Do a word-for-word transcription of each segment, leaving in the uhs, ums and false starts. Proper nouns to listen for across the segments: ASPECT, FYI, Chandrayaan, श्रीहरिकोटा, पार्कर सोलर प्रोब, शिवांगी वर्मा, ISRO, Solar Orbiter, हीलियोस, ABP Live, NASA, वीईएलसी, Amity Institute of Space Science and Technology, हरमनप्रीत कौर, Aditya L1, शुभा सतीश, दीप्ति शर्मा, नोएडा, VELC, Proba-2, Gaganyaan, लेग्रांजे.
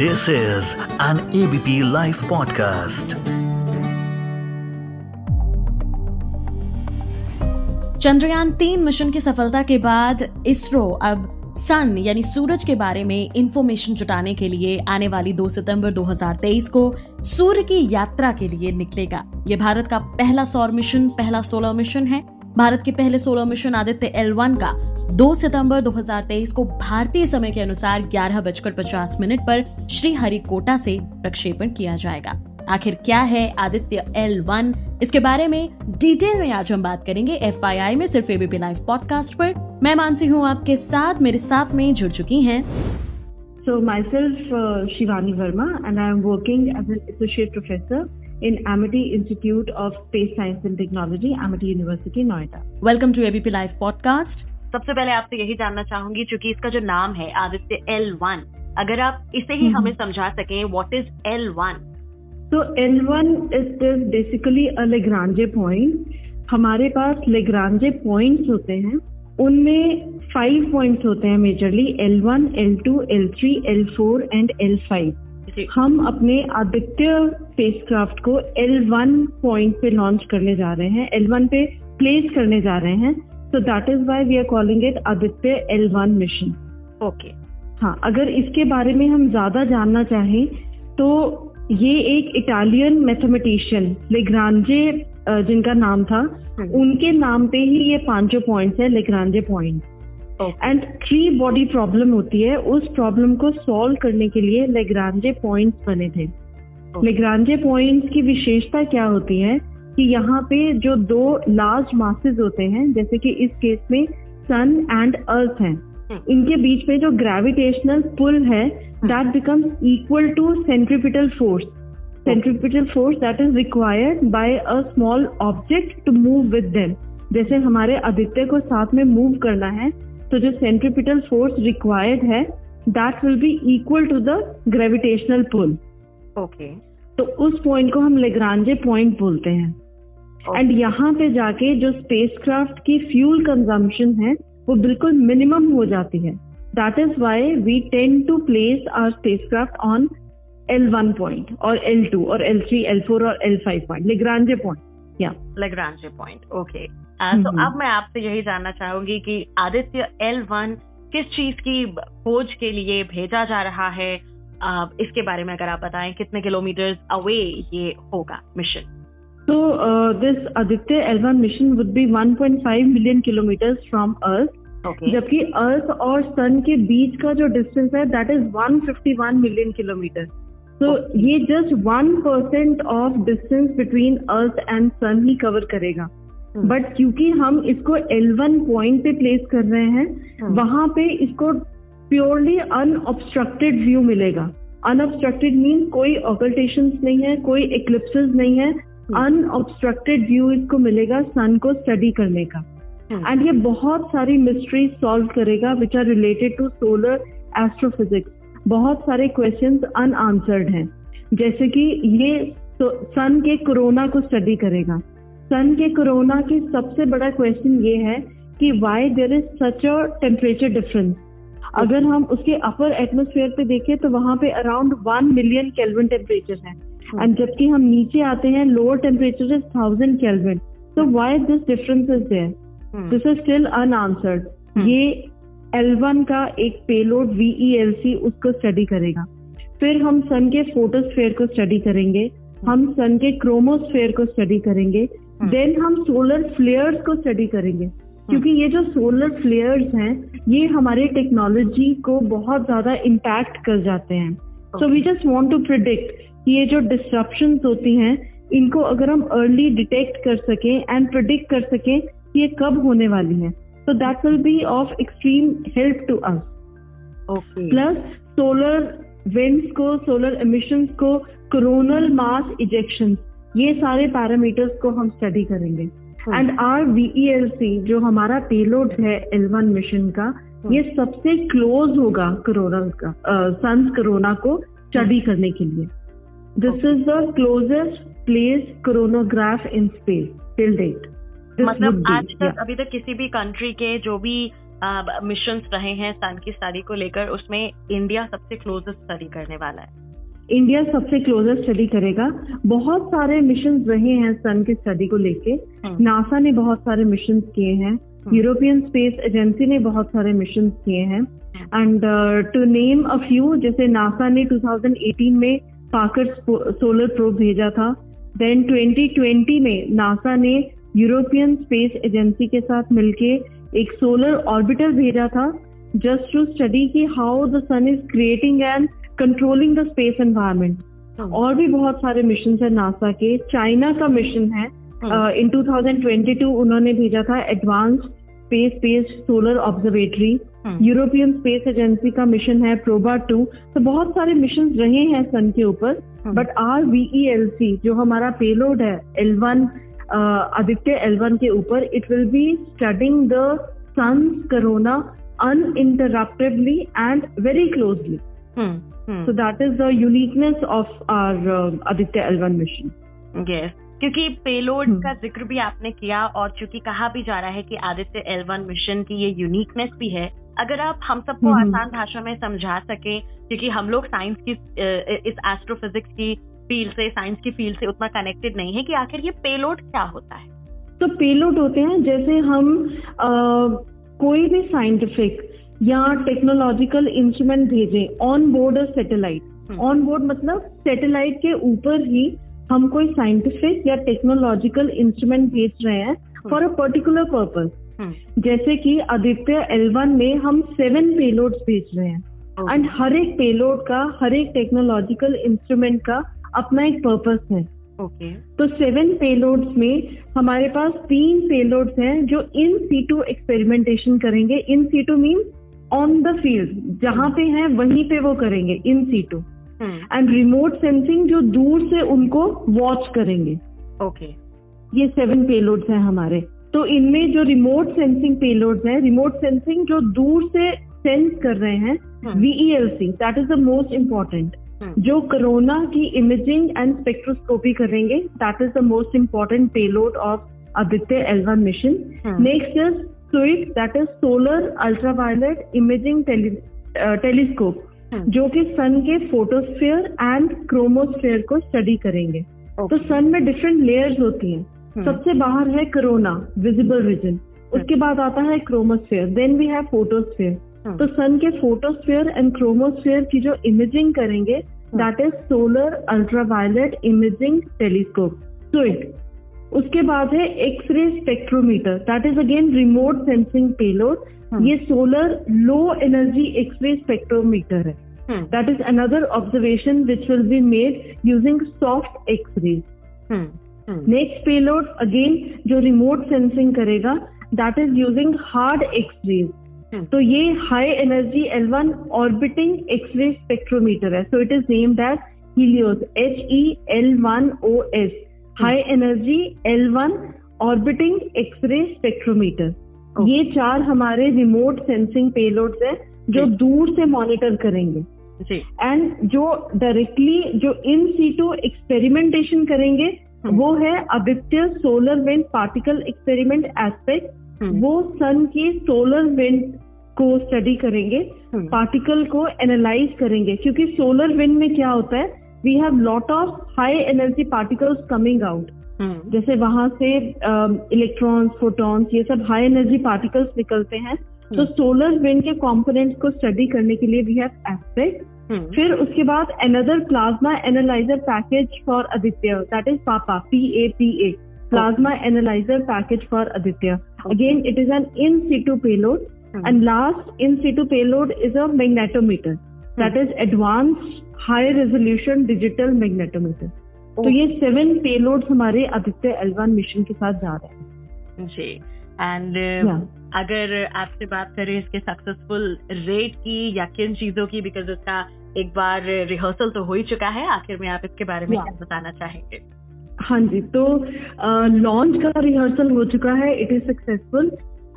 This is an ABP live podcast. Chandrayaan तीन mission की सफलता के बाद इसरो अब सन यानी सूरज के बारे में इंफॉर्मेशन जुटाने के लिए आने वाली दो सितंबर दो हज़ार तेईस को सूर्य की यात्रा के लिए निकलेगा। ये भारत का पहला सौर मिशन, पहला सोलर मिशन है। भारत के पहले solar mission Aditya L one का दो सितंबर दो हज़ार तेईस को भारतीय समय के अनुसार ग्यारह बजकर पचास मिनट पर श्रीहरिकोटा से प्रक्षेपण किया जाएगा। आखिर क्या है आदित्य एल वन, इसके बारे में डिटेल में आज हम बात करेंगे एफ वाई आई में सिर्फ एबीपी लाइव पॉडकास्ट पर। मैं मानसी हूँ आपके साथ, मेरे साथ में जुड़ चुकी हैं so myself शिवांगी वर्मा and I am working as an associate professor in Amity institute of space science and technology, Amity university, नोएडा। Welcome to ABP live podcast. सबसे पहले आपसे यही जानना चाहूंगी, चूंकि इसका जो नाम है आदित्य एल वन, अगर आप इसे ही हमें समझा सकें, व्हाट इज एल वन? तो L one is basically a लेग्रांजे point. हमारे पास लेग्रांजे पॉइंट्स होते हैं, उनमें फाइव पॉइंट्स होते हैं majorly, L one, L two, L three, L four and L five. हम अपने आदित्य स्पेसक्राफ्ट को एल वन पॉइंट पे लॉन्च करने जा रहे हैं, एल वन पे प्लेस करने जा रहे हैं, so that is why we are calling it Aditya L one mission. Okay, हाँ, अगर इसके बारे में हम ज्यादा जानना चाहें तो ये एक इटालियन मैथमेटिशियन लेग्रांजे जिनका नाम था, उनके नाम पे ही ये पांचों पॉइंट्स है, लेग्रांजे point. And three body problem होती है, उस प्रॉब्लम को सॉल्व करने के लिए लेग्रांजे पॉइंट्स बने थे। लेग्रांजे पॉइंट्स की विशेषता क्या होती है कि यहाँ पे जो दो लार्ज मासेस होते हैं, जैसे कि इस केस में सन एंड अर्थ है, इनके बीच में जो ग्रेविटेशनल पुल है, that becomes equal to centripetal force centripetal force that is required by a small object to move with them. जैसे हमारे आदित्य को साथ में मूव करना है, तो जो centripetal force required है, that will be equal to the gravitational pull. Okay. तो उस point को हम लेग्रांजे point बोलते हैं। Okay. And यहाँ पे जाके जो spacecraft की fuel consumption है, वो बिल्कुल minimum हो जाती है. That is why we tend to place our spacecraft on L one point और एल टू और एल थ्री, एल फोर और L five point, लेग्रांजे point. या लेग्रांजे पॉइंट, ओके। तो अब मैं आपसे यही जानना चाहूंगी कि आदित्य एल वन किस चीज की खोज के लिए भेजा जा रहा है, uh, इसके बारे में अगर आप बताएं, कितने किलोमीटर अवे ये होगा मिशन? तो this Aditya L one mission would be one point five million kilometres from earth, जबकि अर्थ और सन के बीच का जो डिस्टेंस है, that is one fifty one million kilometre. तो ये just one percent of distance between earth and sun ही cover करेगा। बट क्योंकि हम इसको एल वन पॉइंट पे प्लेस कर रहे हैं, वहां पे इसको प्योरली अनऑब्स्ट्रक्टेड व्यू मिलेगा। अनऑब्स्ट्रक्टेड मीन कोई ऑकल्टेशंस नहीं है, कोई एक्लिप्सेस नहीं है, अनऑब्स्ट्रक्टेड व्यू इसको मिलेगा सन को स्टडी करने का। एंड ये बहुत सारी मिस्ट्रीज सॉल्व करेगा which are related to solar astrophysics. बहुत सारे क्वेश्चंस अनआंसर्ड हैं, जैसे कि ये सन के कोरोना को स्टडी करेगा। सन के कोरोना के सबसे बड़ा क्वेश्चन ये है कि why there is such a temperature difference. अगर हम उसके अपर एटमॉस्फेयर पे देखें तो वहां पे around one million kelvin temperature है, एंड जबकि हम नीचे आते हैं, lower temperature is thousand kelvin. So why this difference is there, this is still unanswered. ये एल वन का एक payload V E L C उसको स्टडी करेगा। फिर हम सन के फोटोस्फेयर को स्टडी करेंगे, हम सन के क्रोमोस्फेयर को स्टडी करेंगे, देन हम सोलर फ्लेयर्स को स्टडी करेंगे, क्योंकि ये जो सोलर फ्लेयर्स हैं, ये हमारे टेक्नोलॉजी को बहुत ज्यादा इम्पैक्ट कर जाते हैं। So we just want to predict कि ये जो डिस्ट्रप्शंस होती हैं, इनको अगर हम अर्ली डिटेक्ट कर सकें एंड प्रिडिक्ट कर सकें कि ये कब होने वाली है, so that will be of extreme help to us. Okay. Plus solar winds को, solar emissions को, coronal mass ejections, ये सारे parameters को हम study करेंगे। hmm. And our V E L C जो हमारा payload है एल वन mission का, hmm. ये सबसे close होगा coronal का, sun's corona को study hmm. करने के लिए। This okay. is the closest place coronagraph in space till date. मतलब आज तक, अभी तक किसी भी कंट्री के जो भी मिशंस रहे हैं सन की स्टडी को लेकर, उसमें इंडिया सबसे क्लोजेस्ट स्टडी करने वाला है। इंडिया सबसे क्लोजेस्ट स्टडी करेगा। बहुत सारे मिशंस रहे हैं सन की स्टडी को लेके, नासा ने बहुत सारे मिशंस किए हैं, यूरोपियन स्पेस एजेंसी ने बहुत सारे मिशंस किए हैं, and to name a few, जैसे नासा ने ट्वेंटी एटीन में पार्कर सोलर प्रोब भेजा था, देन ट्वेंटी ट्वेंटी में नासा ने यूरोपियन स्पेस एजेंसी के साथ मिलके एक सोलर ऑर्बिटर भेजा था, जस्ट टू स्टडी कि how the sun is creating and controlling the space environment. और भी बहुत सारे मिशन है नासा के। चाइना का मिशन है, इन ट्वेंटी ट्वेंटी टू उन्होंने भेजा था advance space based solar observatory. European space agency का मिशन है प्रोबा टू। तो बहुत सारे मिशन रहे हैं सन के ऊपर, बट आर वीईएलसी जो हमारा पेलोड है L one, Aditya L one के ऊपर, it will be studying the sun's corona uninterruptedly and very closely. So that is the uniqueness of our Aditya L one mission. क्योंकि पेलोड का जिक्र भी आपने किया, और चूंकि कहा भी जा रहा है कि आदित्य एल वन मिशन की ये यूनिकनेस भी है, अगर आप हम सबको आसान भाषा में समझा सकें, क्योंकि हम लोग साइंस की, इस एस्ट्रोफिजिक्स की फील्ड से, साइंस की फील्ड से उतना कनेक्टेड नहीं है, कि आखिर ये पेलोड क्या होता है। तो पेलोड होते हैं, जैसे हम आ, कोई भी साइंटिफिक या टेक्नोलॉजिकल इंस्ट्रूमेंट भेजें on board satellite. On board मतलब सैटेलाइट के ऊपर ही हम कोई साइंटिफिक या टेक्नोलॉजिकल इंस्ट्रूमेंट भेज रहे हैं फॉर अ पर्टिकुलर पर्पस। जैसे कि आदित्य एल वन में हम सेवन पेलोड्स भेज रहे हैं, एंड हर एक पेलोड का, हर एक टेक्नोलॉजिकल इंस्ट्रूमेंट का अपना एक पर्पस है। ओके, तो सेवन पेलोड्स में हमारे पास तीन पेलोड्स हैं जो इन सीटू एक्सपेरिमेंटेशन करेंगे। In situ means on the field, जहाँ पे है वहीं पे वो करेंगे in situ, and remote sensing जो दूर से उनको वॉच करेंगे। ओके, ये सेवन पेलोड्स हैं हमारे। तो इनमें जो रिमोट सेंसिंग पेलोड्स हैं, रिमोट सेंसिंग जो दूर से सेंस कर रहे हैं, वीईएलसी, that is the most important. जो कोरोना की इमेजिंग एंड स्पेक्ट्रोस्कोपी करेंगे, that is the most important payload of Aditya L one mission. Next is SUIT, that is solar ultraviolet imaging telescope, जो कि सन के photosphere and chromosphere को study करेंगे। okay. तो सन में डिफरेंट लेयर्स होती हैं। hmm. सबसे बाहर है कोरोना, विजिबल रीजन, hmm. उसके बाद आता है chromosphere, then we have photosphere. तो सन के फोटोस्फीयर एंड क्रोमोस्फीयर की जो इमेजिंग करेंगे, that is solar ultraviolet imaging telescope, SUIT. उसके बाद है x ray spectrometer, that is again remote sensing payload. ये solar low energy x ray spectrometer है, that is another observation which will be made using soft X-rays. Next payload again जो remote sensing करेगा, that is using hard X-rays. तो ये high energy L one orbiting x ray spectrometer है, so it is named as हीलियोस, H E L one O S, high energy L one orbiting x ray spectrometer. Okay. ये चार हमारे remote sensing payloads हैं जो जी. दूर से मॉनिटर करेंगे, and जो डायरेक्टली जो इन सीटू एक्सपेरिमेंटेशन करेंगे हुँ. वो है Aditya solar wind particle experiment aspect. वो सन की सोलर विंड को स्टडी करेंगे, हुँ. पार्टिकल को एनालाइज करेंगे, क्योंकि सोलर विंड में क्या होता है, we have lot of high energy particles coming out. Hmm. जैसे वहां से इलेक्ट्रॉन्स, फोटॉन्स, ये सब हाई एनर्जी पार्टिकल्स निकलते हैं। तो सोलर विंड के कंपोनेंट्स को स्टडी करने के लिए वी हैव एस्पेक्ट। फिर उसके बाद another plasma analyser package for Aditya, that is PAPA, P A P A, plasma analyser package for Aditya. Again it is an in situ payload. And last in situ payload is a magnetometer, that is advanced high resolution digital magnetometer. तो ये seven payloads हमारे Aditya L one mission के साथ जा रहे हैं जी। And yeah. अगर आपसे बात करें इसके सक्सेसफुल रेट की या किन चीजों की, बिकॉज इसका एक बार रिहर्सल तो हो ही चुका है, आखिर में आप इसके बारे में yeah. क्या बताना चाहेंगे? हाँ जी, तो लॉन्च का रिहर्सल हो चुका है, it is successful,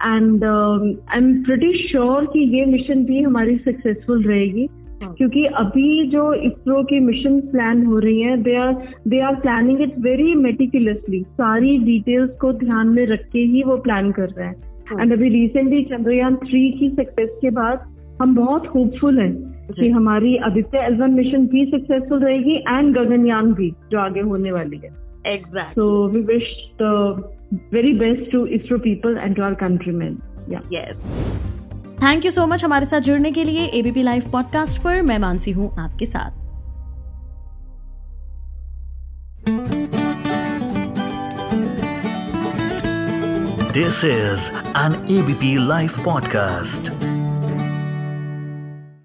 and I am pretty sure कि ये मिशन भी हमारी सक्सेसफुल रहेगी, क्योंकि अभी जो इसरो के मिशन प्लान हो रही हैं, they are they are planning it very meticulously. सारी डिटेल्स को ध्यान में रख के ही वो प्लान कर रहे हैं। एंड अभी रिसेंटली चंद्रयान थ्री की सक्सेस के बाद हम बहुत होपफुल हैं कि हमारी आदित्य एल वन मिशन भी सक्सेसफुल रहेगी एंड गगनयान भी जो आगे होने वाली है. Exact. So we wish the very best to ISRO people and to our countrymen. Yes. Thank you so much हमारे साथ जुड़ने के लिए. एबीपी लाइव पॉडकास्ट पर मैं मानसी हूँ आपके साथ. This is an A B P Live podcast.